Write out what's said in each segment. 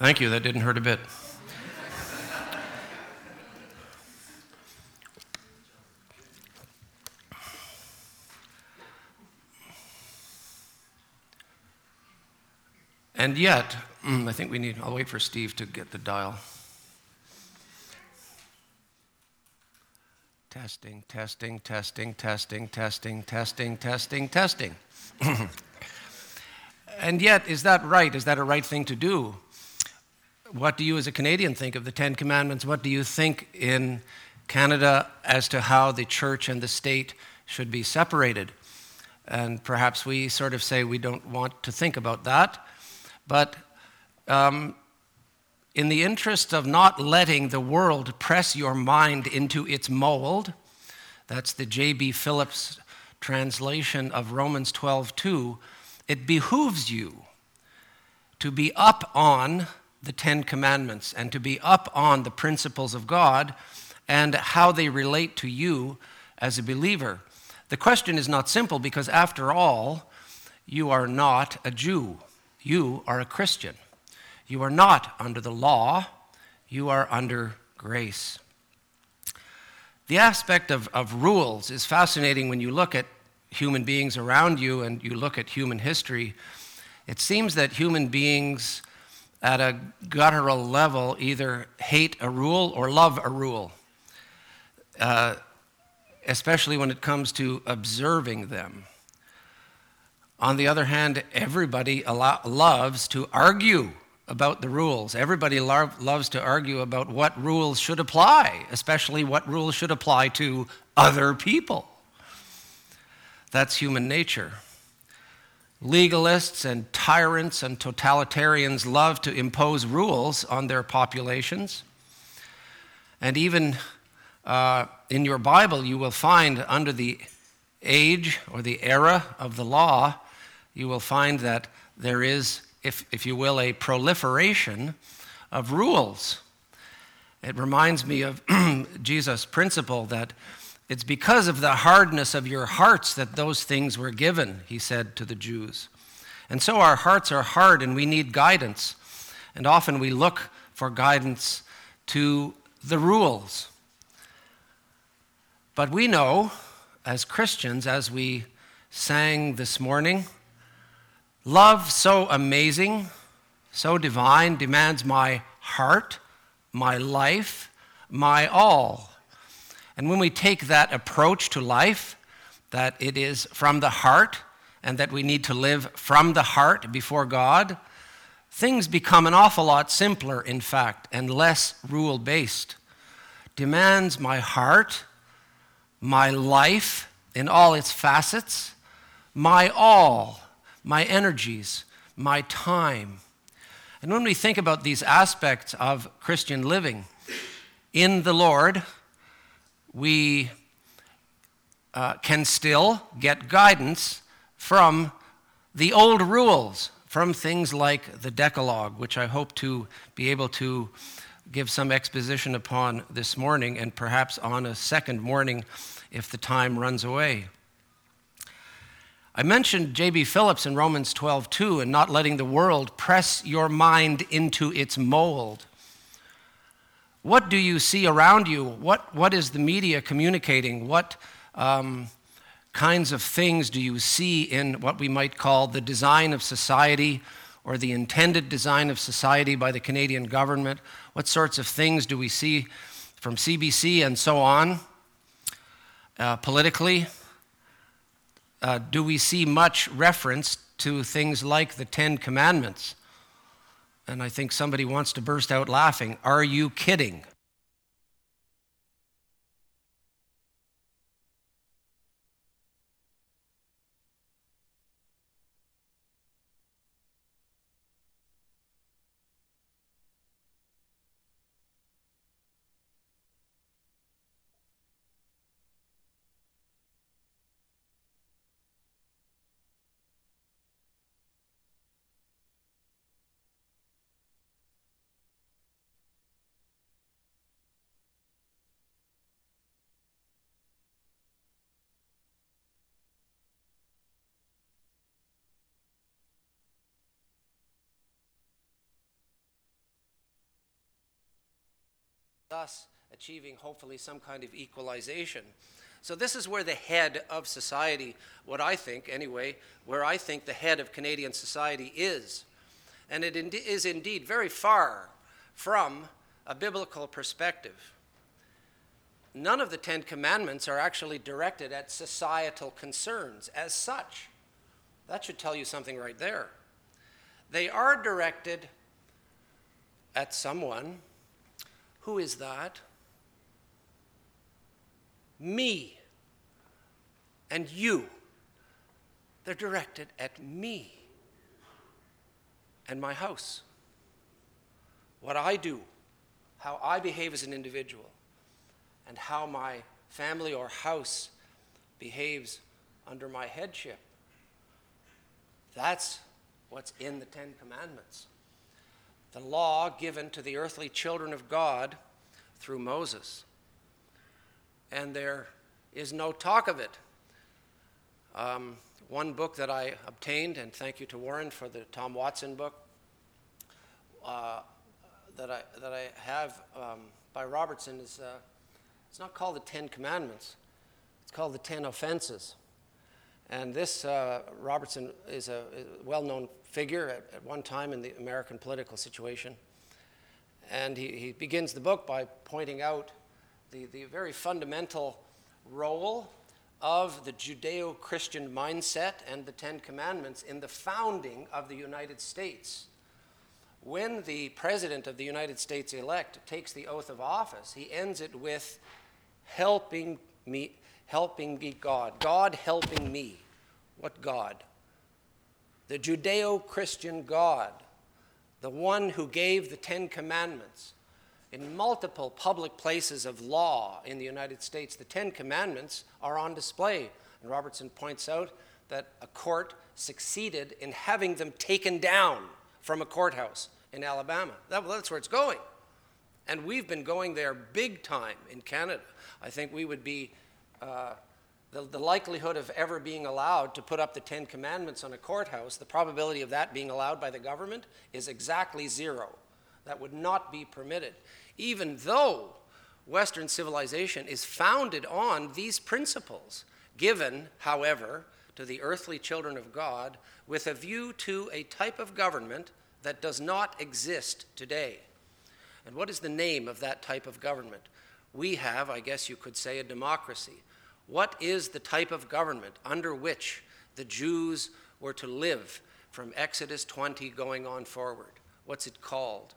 Thank you, that didn't hurt a bit. And yet, I think we need, I'll wait for Steve to get the dial. Testing, testing, testing, testing, testing, testing, testing, testing. And yet, is that right? Is that a right thing to do? What do you as a Canadian think of the Ten Commandments? What do you think in Canada as to how the church and the state should be separated? And perhaps we sort of say we don't want to think about that. But in the interest of not letting the world press your mind into its mold, that's the J.B. Phillips translation of Romans 12:2, it behooves you to be up on the Ten Commandments and to be up on the principles of God and how they relate to you as a believer. The question is not simple because, after all, you are not a Jew. You are a Christian. You are not under the law. You are under grace. The aspect of rules is fascinating when you look at human beings around you and you look at human history. It seems that human beings at a guttural level either hate a rule or love a rule, especially when it comes to observing them. On the other hand, everybody loves to argue about the rules. Everybody loves to argue about what rules should apply, especially what rules should apply to other people. That's human nature. Legalists and tyrants and totalitarians love to impose rules on their populations. And even in your Bible, you will find under the age or the era of the law, you will find that there is, if you will, a proliferation of rules. It reminds me of Jesus' principle that it's because of the hardness of your hearts that those things were given, he said to the Jews. And so our hearts are hard and we need guidance. And often we look for guidance to the rules. But we know, as Christians, as we sang this morning, love so amazing, so divine, demands my heart, my life, my all. And when we take that approach to life, that it is from the heart and that we need to live from the heart before God, things become an awful lot simpler, in fact, and less rule-based. Demands my heart, my life in all its facets, my all, my energies, my time. And when we think about these aspects of Christian living, in the Lord, we can still get guidance from the old rules, from things like the Decalogue, which I hope to be able to give some exposition upon this morning and perhaps on a second morning if the time runs away. I mentioned J.B. Phillips in Romans 12:2 and not letting the world press your mind into its mold. What do you see around you? What is the media communicating? What kinds of things do you see in what we might call the design of society, or the intended design of society by the Canadian government? What sorts of things do we see from CBC and so on politically? Do we see much reference to things like the Ten Commandments? And I think somebody wants to burst out laughing. Are you kidding? thus achieving hopefully some kind of equalization. So this is where the head of society, what I think anyway, where I think the head of Canadian society is. And it is indeed very far from a biblical perspective. None of the Ten Commandments are actually directed at societal concerns as such. That should tell you something right there. They are directed at someone. Who is that? Me and you. They're directed at me and my house. What I do, how I behave as an individual, and how my family or house behaves under my headship. That's what's in the Ten Commandments. The law given to the earthly children of God through Moses. And there is no talk of it. One book that I obtained, and thank you to Warren for the Tom Watson book that I have by Robertson, is it's not called the Ten Commandments. It's called the Ten Offenses. And this Robertson is a well-known figure at one time in the American political situation. And he begins the book by pointing out the very fundamental role of the Judeo-Christian mindset and the Ten Commandments in the founding of the United States. When the president of the United States elect takes the oath of office, he ends it with helping me God helping me. What God? The Judeo-Christian God, the one who gave the Ten Commandments. In multiple public places of law in the United States, the Ten Commandments are on display. And Robertson points out that a court succeeded in having them taken down from a courthouse in Alabama. That's where it's going. And we've been going there big time in Canada. I think we would be, the likelihood of ever being allowed to put up the Ten Commandments on a courthouse, the probability of that being allowed by the government is exactly zero. That would not be permitted, even though Western civilization is founded on these principles, given, however, to the earthly children of God with a view to a type of government that does not exist today. And what is the name of that type of government? We have, I guess you could say, a democracy. What is the type of government under which the Jews were to live from Exodus 20 going on forward? What's it called?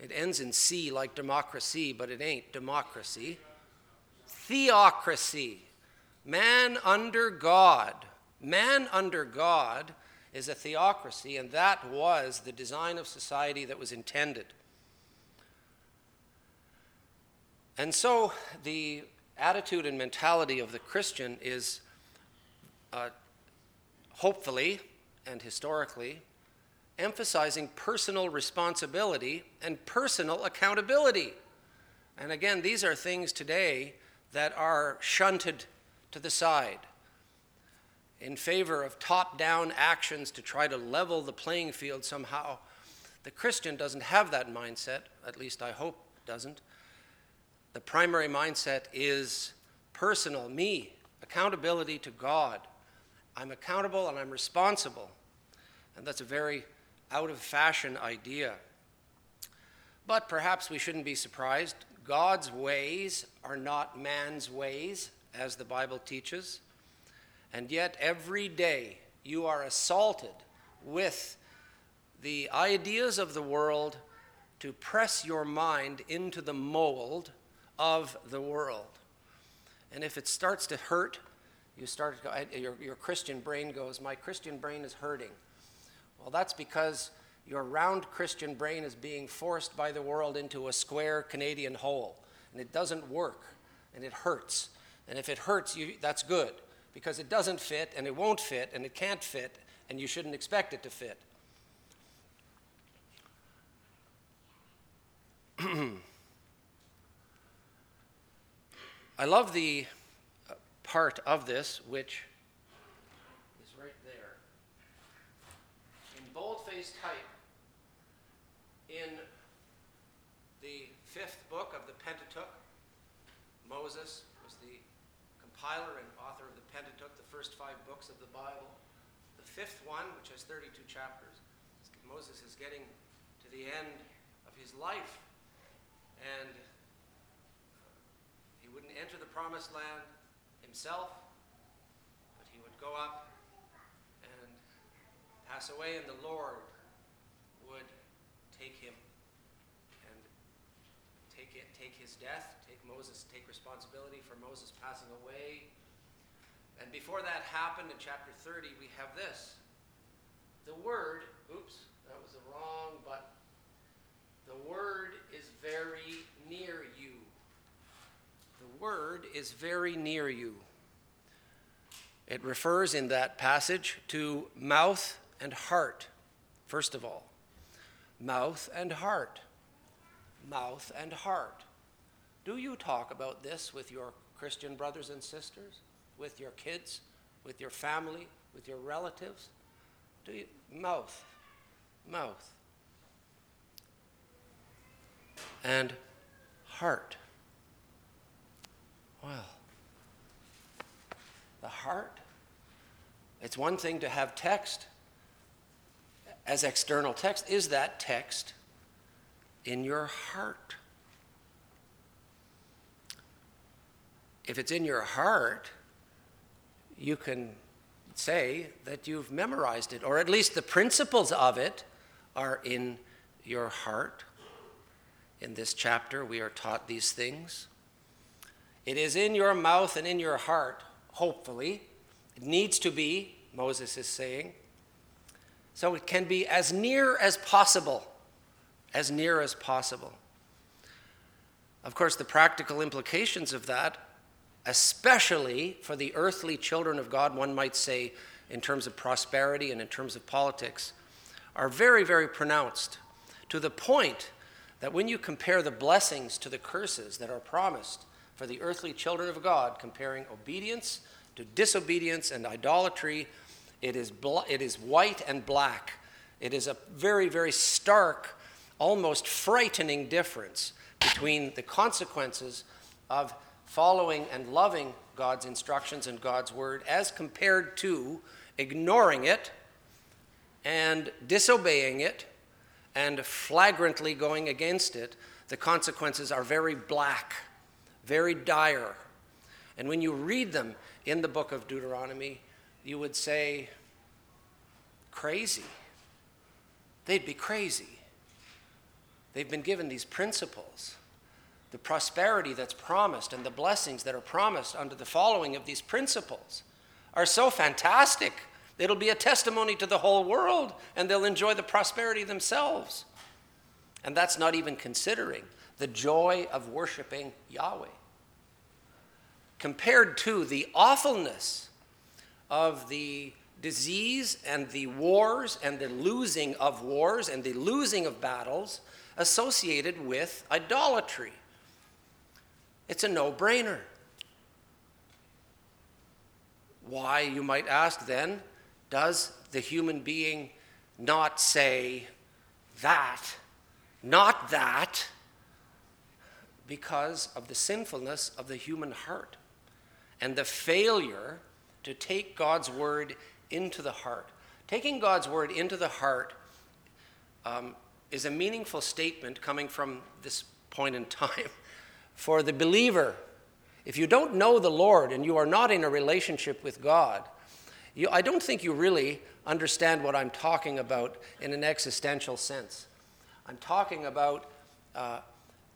It ends in C like democracy, but it ain't democracy. Theocracy. Man under God. Man under God is a theocracy, and that was the design of society that was intended. And so the attitude and mentality of the Christian is hopefully and historically emphasizing personal responsibility and personal accountability. And again, these are things today that are shunted to the side in favor of top-down actions to try to level the playing field somehow. The Christian doesn't have that mindset, at least I hope doesn't. The primary mindset is personal, me, accountability to God. I'm accountable and I'm responsible. And that's a very out-of-fashion idea. But perhaps we shouldn't be surprised. God's ways are not man's ways, as the Bible teaches. And yet every day you are assaulted with the ideas of the world to press your mind into the mold of the world. And if it starts to hurt, you start to go, your Christian brain goes, my Christian brain is hurting. Well, that's because your round Christian brain is being forced by the world into a square Canadian hole, and it doesn't work, and it hurts. And if it hurts, that's good, because it doesn't fit, and it won't fit, and it can't fit, and you shouldn't expect it to fit. I love the part of this which is right there. Bold-faced type in the fifth book of the Pentateuch. Moses was the compiler and author of the Pentateuch, the first five books of the Bible. The fifth one, which has 32 chapters, Moses is getting to the end of his life, and he wouldn't enter the promised land himself, but he would go up and pass away, and the Lord would take him and take his death, take responsibility for Moses passing away. And before that happened, in chapter 30, we have this. The word, oops, that was the wrong button. The word is very near you. The word is very near you. It refers in that passage to mouth and heart, first of all. Mouth and heart. Mouth and heart. Do you talk about this with your Christian brothers and sisters, with your kids, with your family, with your relatives? Do you? Mouth. Mouth. And heart. Well, the heart. It's one thing to have text as external text. Is that text in your heart? If it's in your heart, you can say that you've memorized it, or at least the principles of it are in your heart. In this chapter, we are taught these things. It is in your mouth and in your heart, hopefully. It needs to be, Moses is saying. So it can be as near as possible, as near as possible. Of course, the practical implications of that, especially for the earthly children of God, one might say, in terms of prosperity and in terms of politics, are very, very pronounced, to the point that when you compare the blessings to the curses that are promised for the earthly children of God, comparing obedience to disobedience and idolatry, it is white and black. It is a very, very stark, almost frightening difference between the consequences of following and loving God's instructions and God's word as compared to ignoring it and disobeying it and flagrantly going against it. The consequences are very black, very dire. And when you read them in the book of Deuteronomy, you would say, crazy. They'd be crazy. They've been given these principles. The prosperity that's promised and the blessings that are promised under the following of these principles are so fantastic. It'll be a testimony to the whole world, and they'll enjoy the prosperity themselves. And that's not even considering the joy of worshiping Yahweh. Compared to the awfulness of the disease and the wars and the losing of wars and the losing of battles associated with idolatry. It's a no-brainer. Why, you might ask then, does the human being not say that, not that, because of the sinfulness of the human heart and the failure to take God's word into the heart. Taking God's word into the heart is a meaningful statement coming from this point in time for the believer. If you don't know the Lord and you are not in a relationship with God, I don't think you really understand what I'm talking about in an existential sense. I'm talking about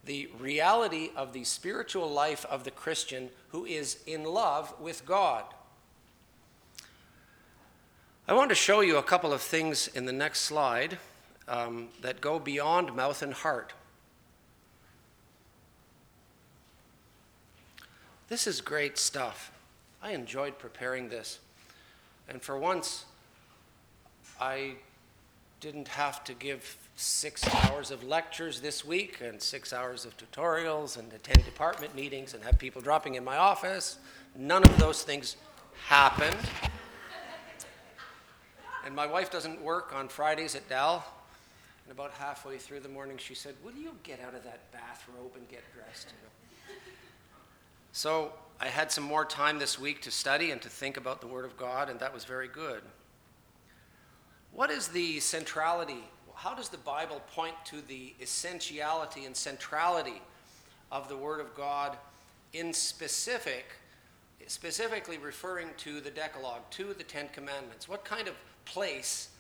the reality of the spiritual life of the Christian who is in love with God. I want to show you a couple of things in the next slide that go beyond mouth and heart. This is great stuff. I enjoyed preparing this. And for once, I didn't have to give 6 hours of lectures this week and 6 hours of tutorials and attend department meetings and have people dropping in my office. None of those things happened. And my wife doesn't work on Fridays at Dell, And about halfway through the morning, she said, "Will you get out of that bathrobe and get dressed?" You know? So I had some more time this week to study and to think about the Word of God, and that was very good. What is the centrality? How does the Bible point to the essentiality and centrality of the Word of God in specifically referring to the Decalogue, to the Ten Commandments? What kind of place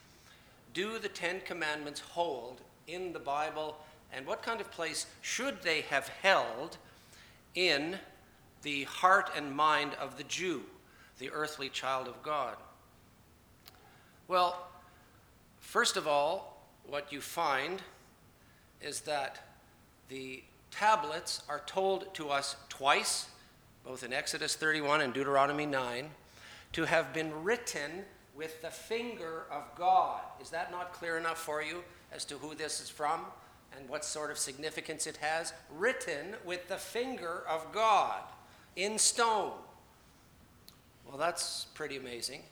do the Ten Commandments hold in the Bible, and what kind of place should they have held in the heart and mind of the Jew, the earthly child of God? Well, first of all, what you find is that the tablets are told to us twice, both in Exodus 31 and Deuteronomy 9, to have been written with the finger of God. Is that not clear enough for you as to who this is from and what sort of significance it has? Written with the finger of God in stone. Well, that's pretty amazing.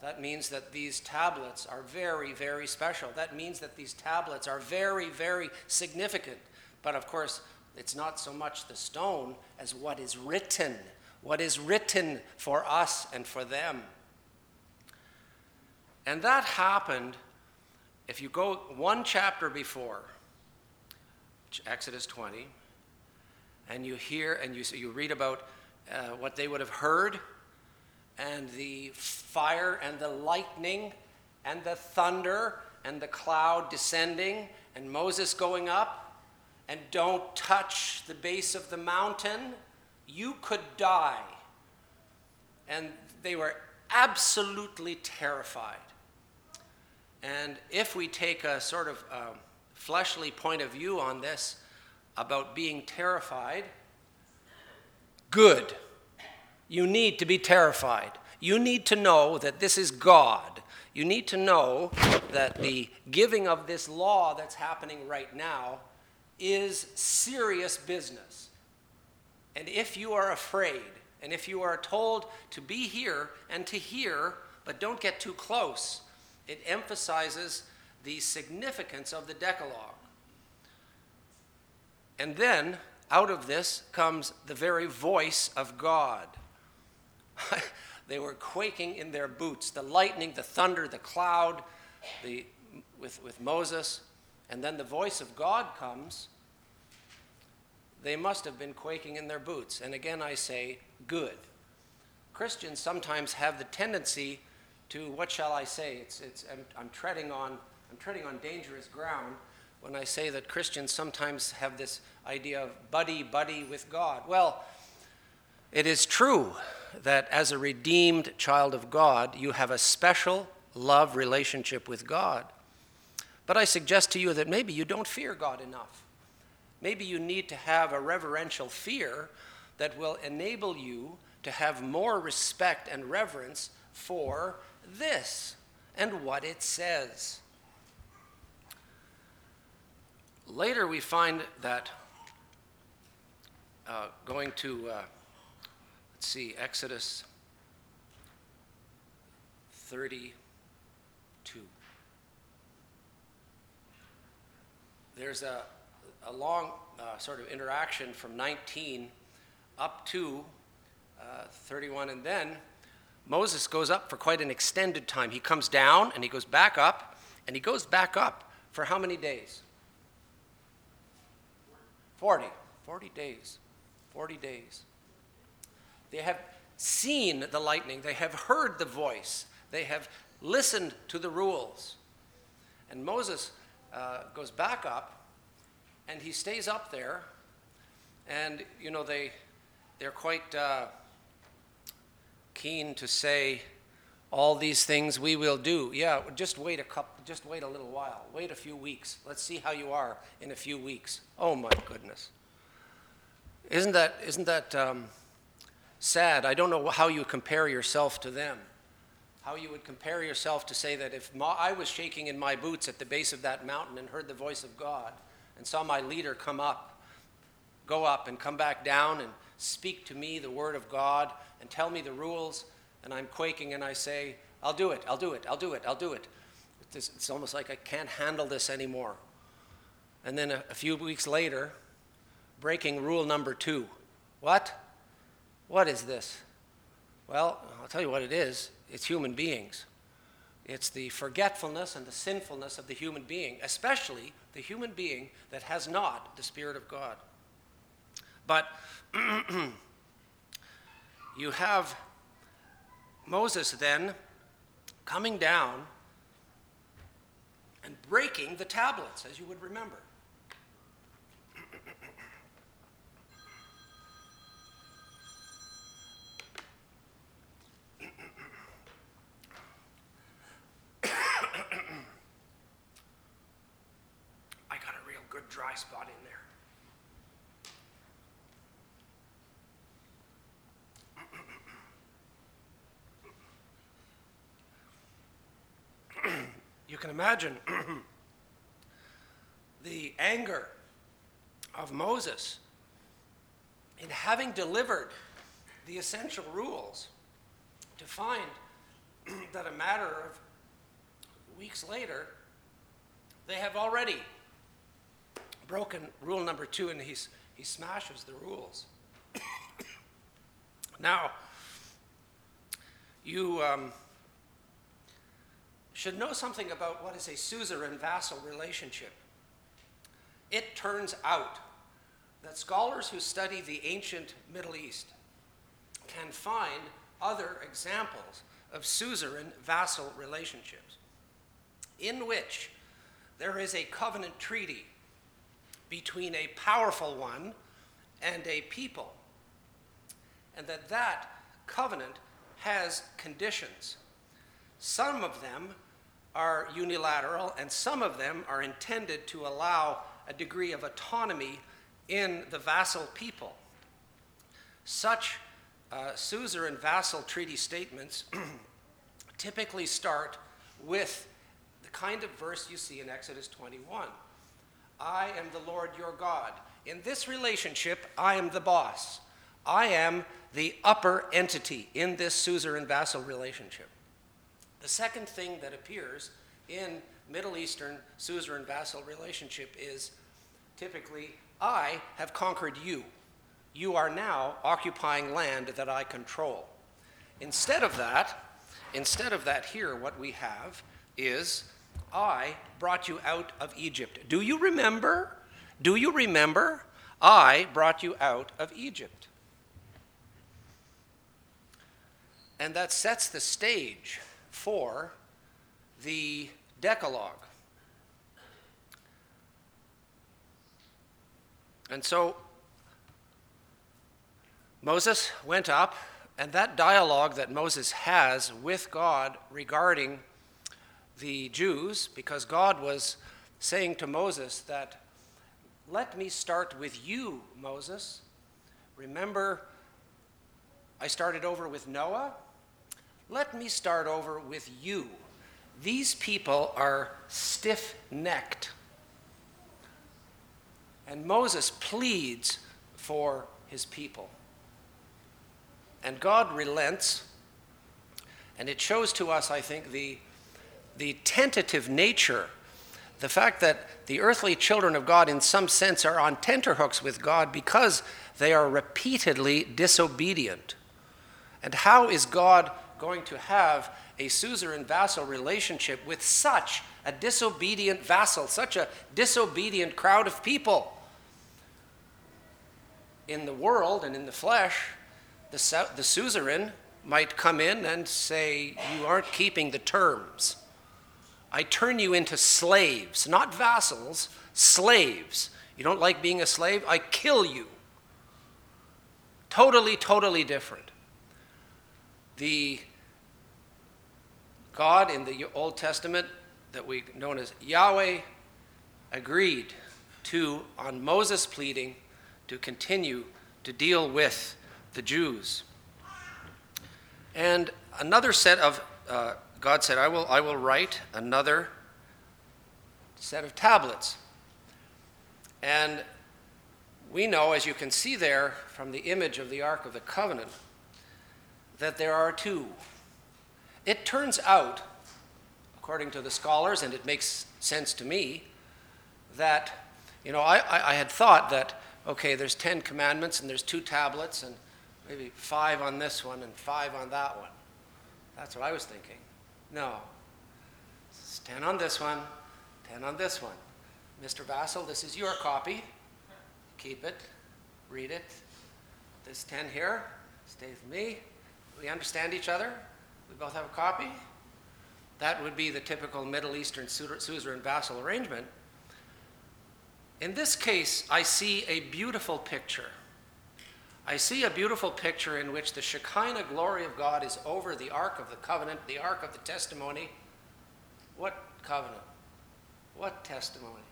That means that these tablets are very, very special. That means that these tablets are very, very significant. But of course, it's not so much the stone as what is written for us and for them. And that happened, if you go one chapter before, Exodus 20, and you hear and you read about what they would have heard, and the fire and the lightning and the thunder and the cloud descending and Moses going up, and don't touch the base of the mountain, you could die. And they were absolutely terrified. And if we take a sort of fleshly point of view on this about being terrified, good. You need to be terrified. You need to know that this is God. You need to know that the giving of this law that's happening right now is serious business. And if you are afraid, and if you are told to be here and to hear, but don't get too close, it emphasizes the significance of the Decalogue. And then, out of this comes the very voice of God. They were quaking in their boots. The lightning, the thunder, the cloud, with Moses. And then the voice of God comes. They must have been quaking in their boots. And again, I say, good. Christians sometimes have the tendency to, what shall I say? I'm treading on dangerous ground when I say that Christians sometimes have this idea of buddy with God. Well, it is true that as a redeemed child of God, you have a special love relationship with God. But I suggest to you that maybe you don't fear God enough. Maybe you need to have a reverential fear that will enable you to have more respect and reverence for this and what it says. Later we find that going to, Exodus 32. There's a long sort of interaction from 19 up to 31, and then Moses goes up for quite an extended time. He comes down, and he goes back up, and he goes back up for how many days? 40 days. 40 days. They have seen the lightning. They have heard the voice. They have listened to the rules. And Moses goes back up, and he stays up there, and you know they're quite keen to say all these things we will do. Yeah, just wait a little while, wait a few weeks. Let's see how you are in a few weeks. Oh my goodness, isn't that sad? I don't know how you compare yourself to them. How you would compare yourself to say that if I was shaking in my boots at the base of that mountain and heard the voice of God and saw my leader come up, go up and come back down and speak to me the word of God and tell me the rules, and I'm quaking and I say, I'll do it, I'll do it, I'll do it, I'll do it. it's almost like I can't handle this anymore. And then a few weeks later, breaking rule number 2. What? What is this? Well, I'll tell you what it is. It's human beings. It's the forgetfulness and the sinfulness of the human being, especially the human being that has not the Spirit of God. But you have Moses then coming down and breaking the tablets, as you would remember. Dry spot in there. You can imagine the anger of Moses in having delivered the essential rules to find that a matter of weeks later, they have already broken rule number 2, and he smashes the rules. Now, you should know something about what is a suzerain vassal relationship. It turns out that scholars who study the ancient Middle East can find other examples of suzerain vassal relationships in which there is a covenant treaty between a powerful one and a people, and that covenant has conditions. Some of them are unilateral, and some of them are intended to allow a degree of autonomy in the vassal people. Such suzerain vassal treaty statements typically start with the kind of verse you see in Exodus 21. I am the Lord your God. In this relationship, I am the boss. I am the upper entity in this suzerain vassal relationship. The second thing that appears in Middle Eastern suzerain vassal relationship is typically, I have conquered you. You are now occupying land that I control. Instead of that here, what we have is, I brought you out of Egypt. Do you remember? Do you remember? I brought you out of Egypt. And that sets the stage for the Decalogue. And so Moses went up, and that dialogue that Moses has with God regarding the Jews, because God was saying to Moses that, let me start with you, Moses. Remember, I started over with Noah. Let me start over with you. These people are stiff-necked. And Moses pleads for his people. And God relents. And it shows to us, I think, the tentative nature, the fact that the earthly children of God in some sense are on tenterhooks with God because they are repeatedly disobedient. And how is God going to have a suzerain vassal relationship with such a disobedient vassal, such a disobedient crowd of people? In the world and in the flesh, the suzerain might come in and say, you aren't keeping the terms. I turn you into slaves, not vassals, slaves. You don't like being a slave? I kill you. Totally, totally different. The God in the Old Testament that we know as Yahweh agreed to, on Moses' pleading, to continue to deal with the Jews. And another set of God said, I will write another set of tablets. And we know, as you can see there from the image of the Ark of the Covenant, that there are 2. It turns out, according to the scholars, and it makes sense to me, that, you know, I had thought that, okay, there's 10 commandments and there's 2 tablets and maybe 5 on this one and 5 on that one. That's what I was thinking. No. It's 10 on this one, 10 on this one. Mr. Vassal, this is your copy. Keep it. Read it. This 10 here stays with me. We understand each other. We both have a copy. That would be the typical Middle Eastern suzerain vassal arrangement. In this case, I see a beautiful picture. I see a beautiful picture in which the Shekinah glory of God is over the Ark of the Covenant, the Ark of the Testimony. What covenant? What testimony?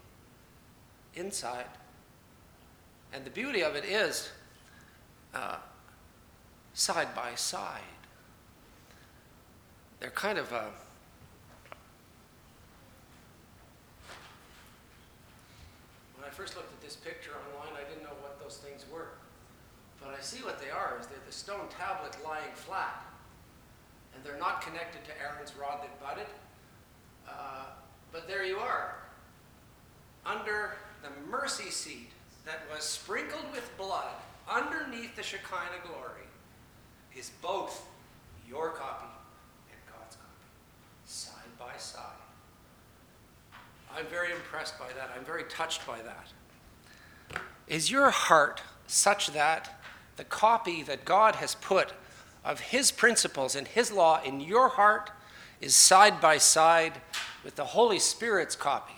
Inside. And the beauty of it is side by side. They're kind of When I first looked at this picture online, I didn't know what those things were. But I see what they are, is they're the stone tablet lying flat. And they're not connected to Aaron's rod that budded. But there you are, under the mercy seat that was sprinkled with blood, underneath the Shekinah glory, is both your copy and God's copy, side by side. I'm very impressed by that. I'm very touched by that. Is your heart such that the copy that God has put of his principles and his law in your heart is side by side with the Holy Spirit's copy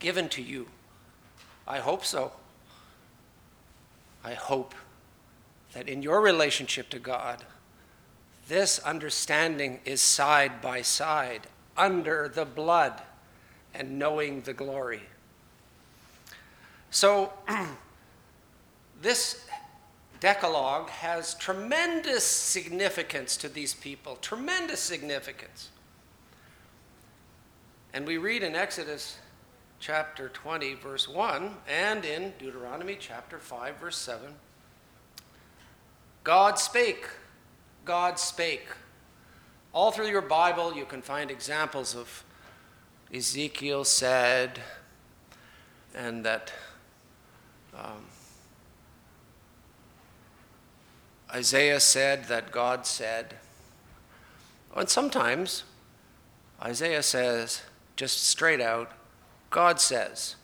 given to you? I hope so. I hope that in your relationship to God, this understanding is side by side, under the blood and knowing the glory. So this Decalogue has tremendous significance to these people, tremendous significance. And we read in Exodus chapter 20, verse 1, and in Deuteronomy chapter 5, verse 7, God spake, God spake. All through your Bible, you can find examples of Ezekiel said, and that Isaiah said, that God said. And sometimes Isaiah says, just straight out, God says.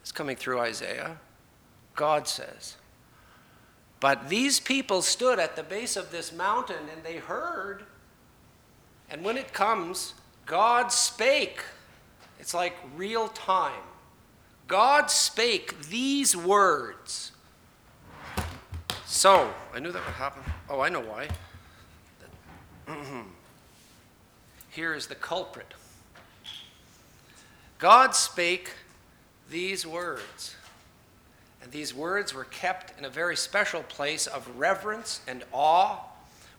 It's coming through Isaiah. God says. But these people stood at the base of this mountain and they heard. And when it comes, God spake. It's like real time. God spake these words. So, I knew that would happen. Oh, I know why. Here is the culprit. God spake these words, and these words were kept in a very special place of reverence and awe,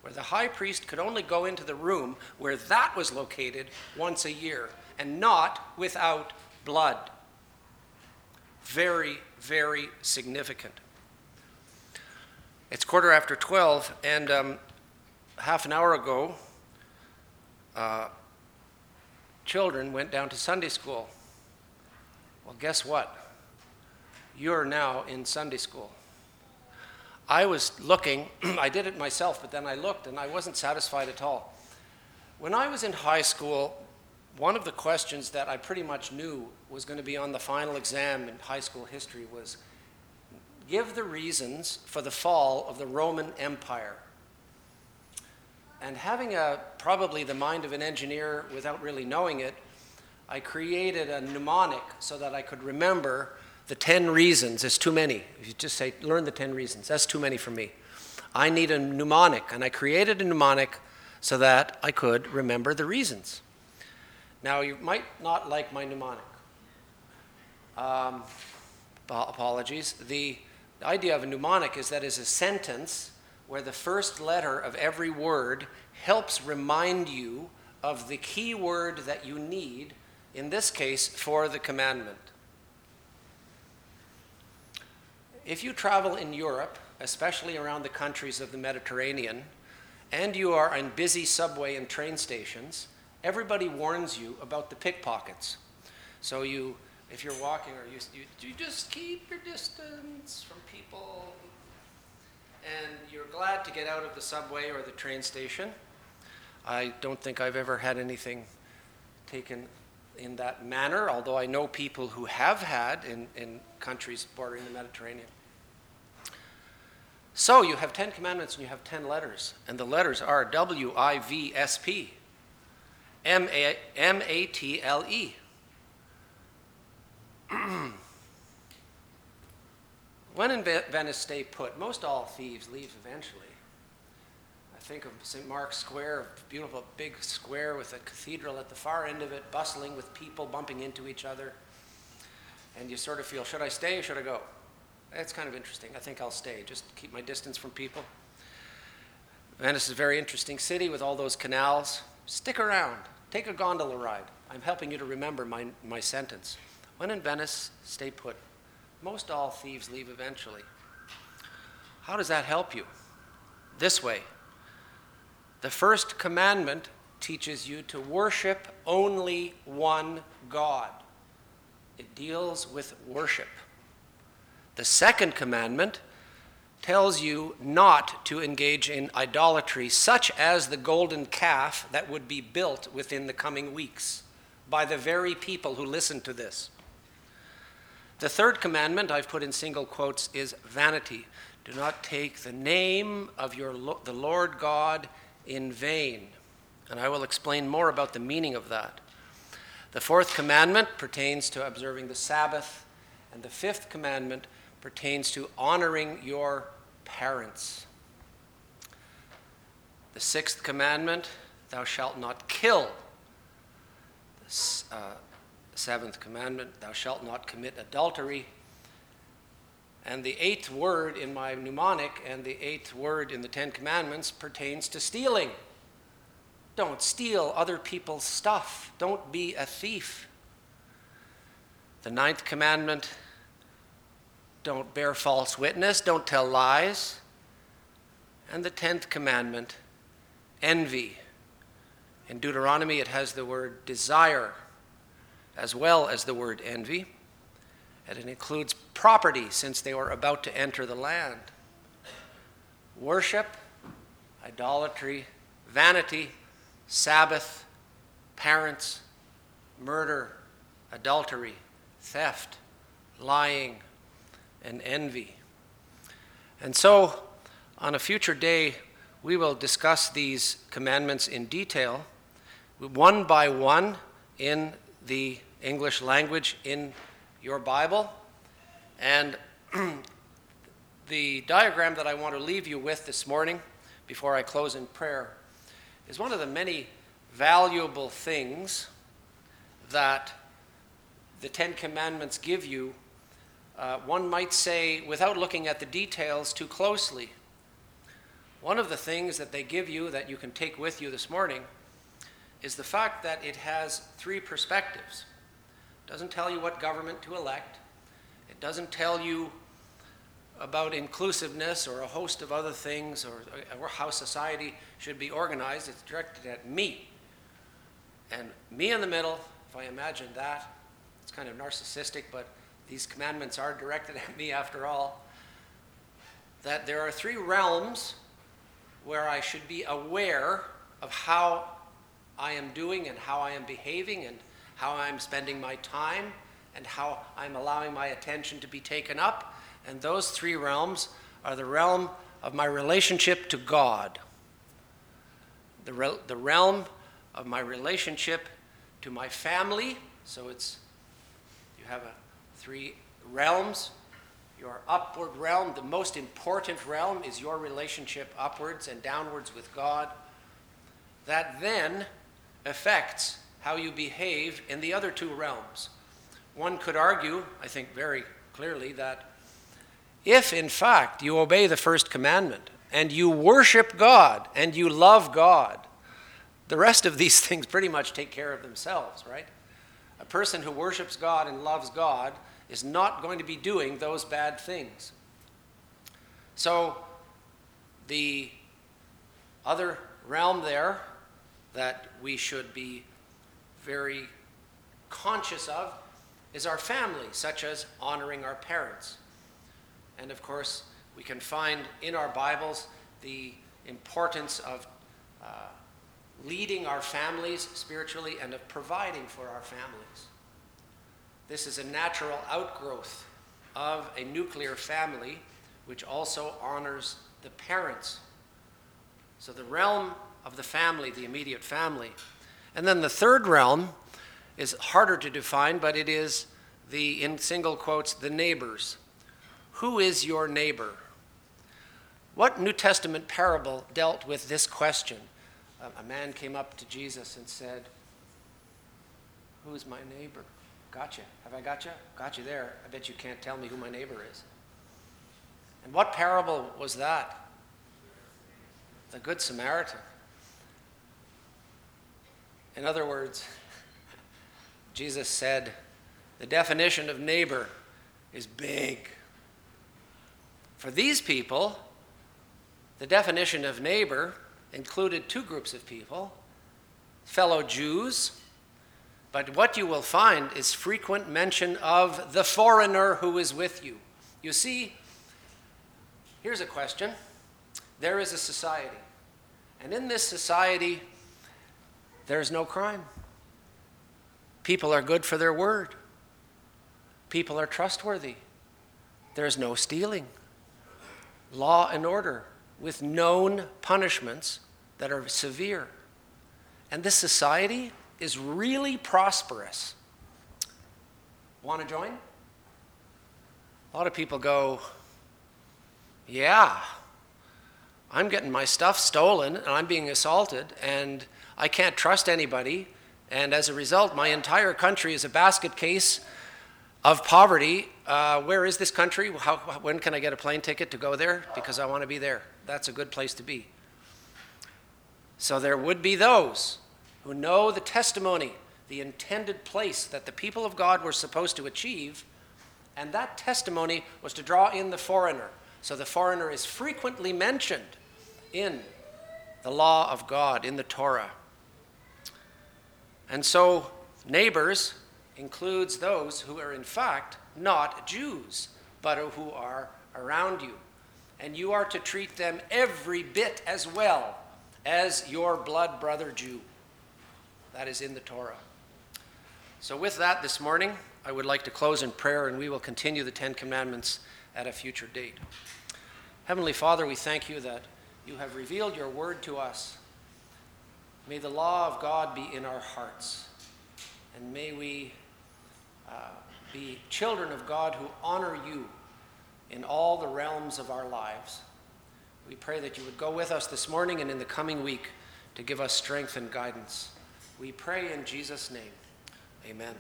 where the high priest could only go into the room where that was located once a year, and not without blood. Very, very significant. It's 12:15, and half an hour ago, children went down to Sunday school. Well, guess what? You're now in Sunday school. I was looking, I did it myself, but then I looked and I wasn't satisfied at all. When I was in high school, one of the questions that I pretty much knew was going to be on the final exam in high school history was, give the reasons for the fall of the Roman Empire. And having probably the mind of an engineer without really knowing it, I created a mnemonic so that I could remember the 10 reasons. It's too many. If you just say, learn the 10 reasons, that's too many for me. I need a mnemonic, and I created a mnemonic so that I could remember the reasons. Now, you might not like my mnemonic. Apologies. The idea of a mnemonic is that it's a sentence where the first letter of every word helps remind you of the key word that you need, in this case, for the commandment. If you travel in Europe, especially around the countries of the Mediterranean, and you are in busy subway and train stations, Everybody warns you about the pickpockets. So if you're walking, or you just keep your distance from people, and you're glad to get out of the subway or the train station. I don't think I've ever had anything taken in that manner, although I know people who have had in countries bordering the Mediterranean. So you have 10 commandments and you have 10 letters, and the letters are W-I-V-S-P, M-A-T-L-E. When in Venice, stay put. Most all thieves leave eventually. I think of St. Mark's Square, a beautiful big square with a cathedral at the far end of it, bustling with people bumping into each other. And you sort of feel, should I stay or should I go? That's kind of interesting. I think I'll stay, just to keep my distance from people. Venice is a very interesting city with all those canals. Stick around. Take a gondola ride. I'm helping you to remember my sentence. When in Venice, stay put. Most all thieves leave eventually. How does that help you? This way. The first commandment teaches you to worship only one God. It deals with worship. The second commandment tells you not to engage in idolatry, such as the golden calf that would be built within the coming weeks by the very people who listen to this. The third commandment, I've put in single quotes, is vanity. Do not take the name of the Lord God in vain. And I will explain more about the meaning of that. The fourth commandment pertains to observing the Sabbath, and the fifth commandment pertains to honoring your parents. The sixth commandment, thou shalt not kill. Seventh commandment, thou shalt not commit adultery. And the eighth word in my mnemonic and the eighth word in the Ten Commandments pertains to stealing. Don't steal other people's stuff. Don't be a thief. The ninth commandment, don't bear false witness. Don't tell lies. And the 10th commandment, envy. In Deuteronomy, it has the word desire, as well as the word envy, and it includes property since they were about to enter the land. Worship, idolatry, vanity, Sabbath, parents, murder, adultery, theft, lying, and envy. And so, on a future day, we will discuss these commandments in detail, one by one, in the English language in your Bible. And the diagram that I want to leave you with this morning before I close in prayer is one of the many valuable things that the Ten Commandments give you, one might say, without looking at the details too closely. One of the things that they give you that you can take with you this morning is the fact that it has three perspectives. It doesn't tell you what government to elect. It doesn't tell you about inclusiveness or a host of other things, or how society should be organized. It's directed at me. And me in the middle, if I imagine that, it's kind of narcissistic, but these commandments are directed at me after all, that there are three realms where I should be aware of how I am doing and how I am behaving and how I'm spending my time and how I'm allowing my attention to be taken up. And those three realms are the realm of my relationship to God, the realm of my relationship to my family. So you have three realms. Your upward realm, the most important realm, is your relationship upwards and downwards with God. That then affects how you behave in the other two realms. One could argue, I think very clearly, that if in fact you obey the first commandment and you worship God and you love God, the rest of these things pretty much take care of themselves, right? A person who worships God and loves God is not going to be doing those bad things. So the other realm there, that we should be very conscious of is our family, such as honoring our parents. And of course, we can find in our Bibles the importance of leading our families spiritually and of providing for our families. This is a natural outgrowth of a nuclear family, which also honors the parents. So the realm of the family, the immediate family. And then the third realm is harder to define, but it is the, in single quotes, the neighbors. Who is your neighbor? What New Testament parable dealt with this question? A man came up to Jesus and said, "Who's my neighbor?" Gotcha. Have I gotcha? Gotcha there. I bet you can't tell me who my neighbor is. And what parable was that? The Good Samaritan. In other words, Jesus said, the definition of neighbor is big. For these people, the definition of neighbor included two groups of people, fellow Jews, but what you will find is frequent mention of the foreigner who is with you. You see, here's a question. There is a society, and in this society, there is no crime. People are good for their word. People are trustworthy. There is no stealing. Law and order with known punishments that are severe. And this society is really prosperous. Want to join? A lot of people go, yeah, I'm getting my stuff stolen and I'm being assaulted and I can't trust anybody, and as a result, my entire country is a basket case of poverty. Where is this country? When can I get a plane ticket to go there? Because I want to be there. That's a good place to be. So there would be those who know the testimony, the intended place that the people of God were supposed to achieve, and that testimony was to draw in the foreigner. So the foreigner is frequently mentioned in the law of God, in the Torah. And so neighbors includes those who are in fact not Jews, but who are around you. And you are to treat them every bit as well as your blood brother Jew. That is in the Torah. So with that this morning, I would like to close in prayer, and we will continue the Ten Commandments at a future date. Heavenly Father, we thank you that you have revealed your word to us. May the law of God be in our hearts, and may we be children of God who honor you in all the realms of our lives. We pray that you would go with us this morning and in the coming week to give us strength and guidance. We pray in Jesus' name. Amen.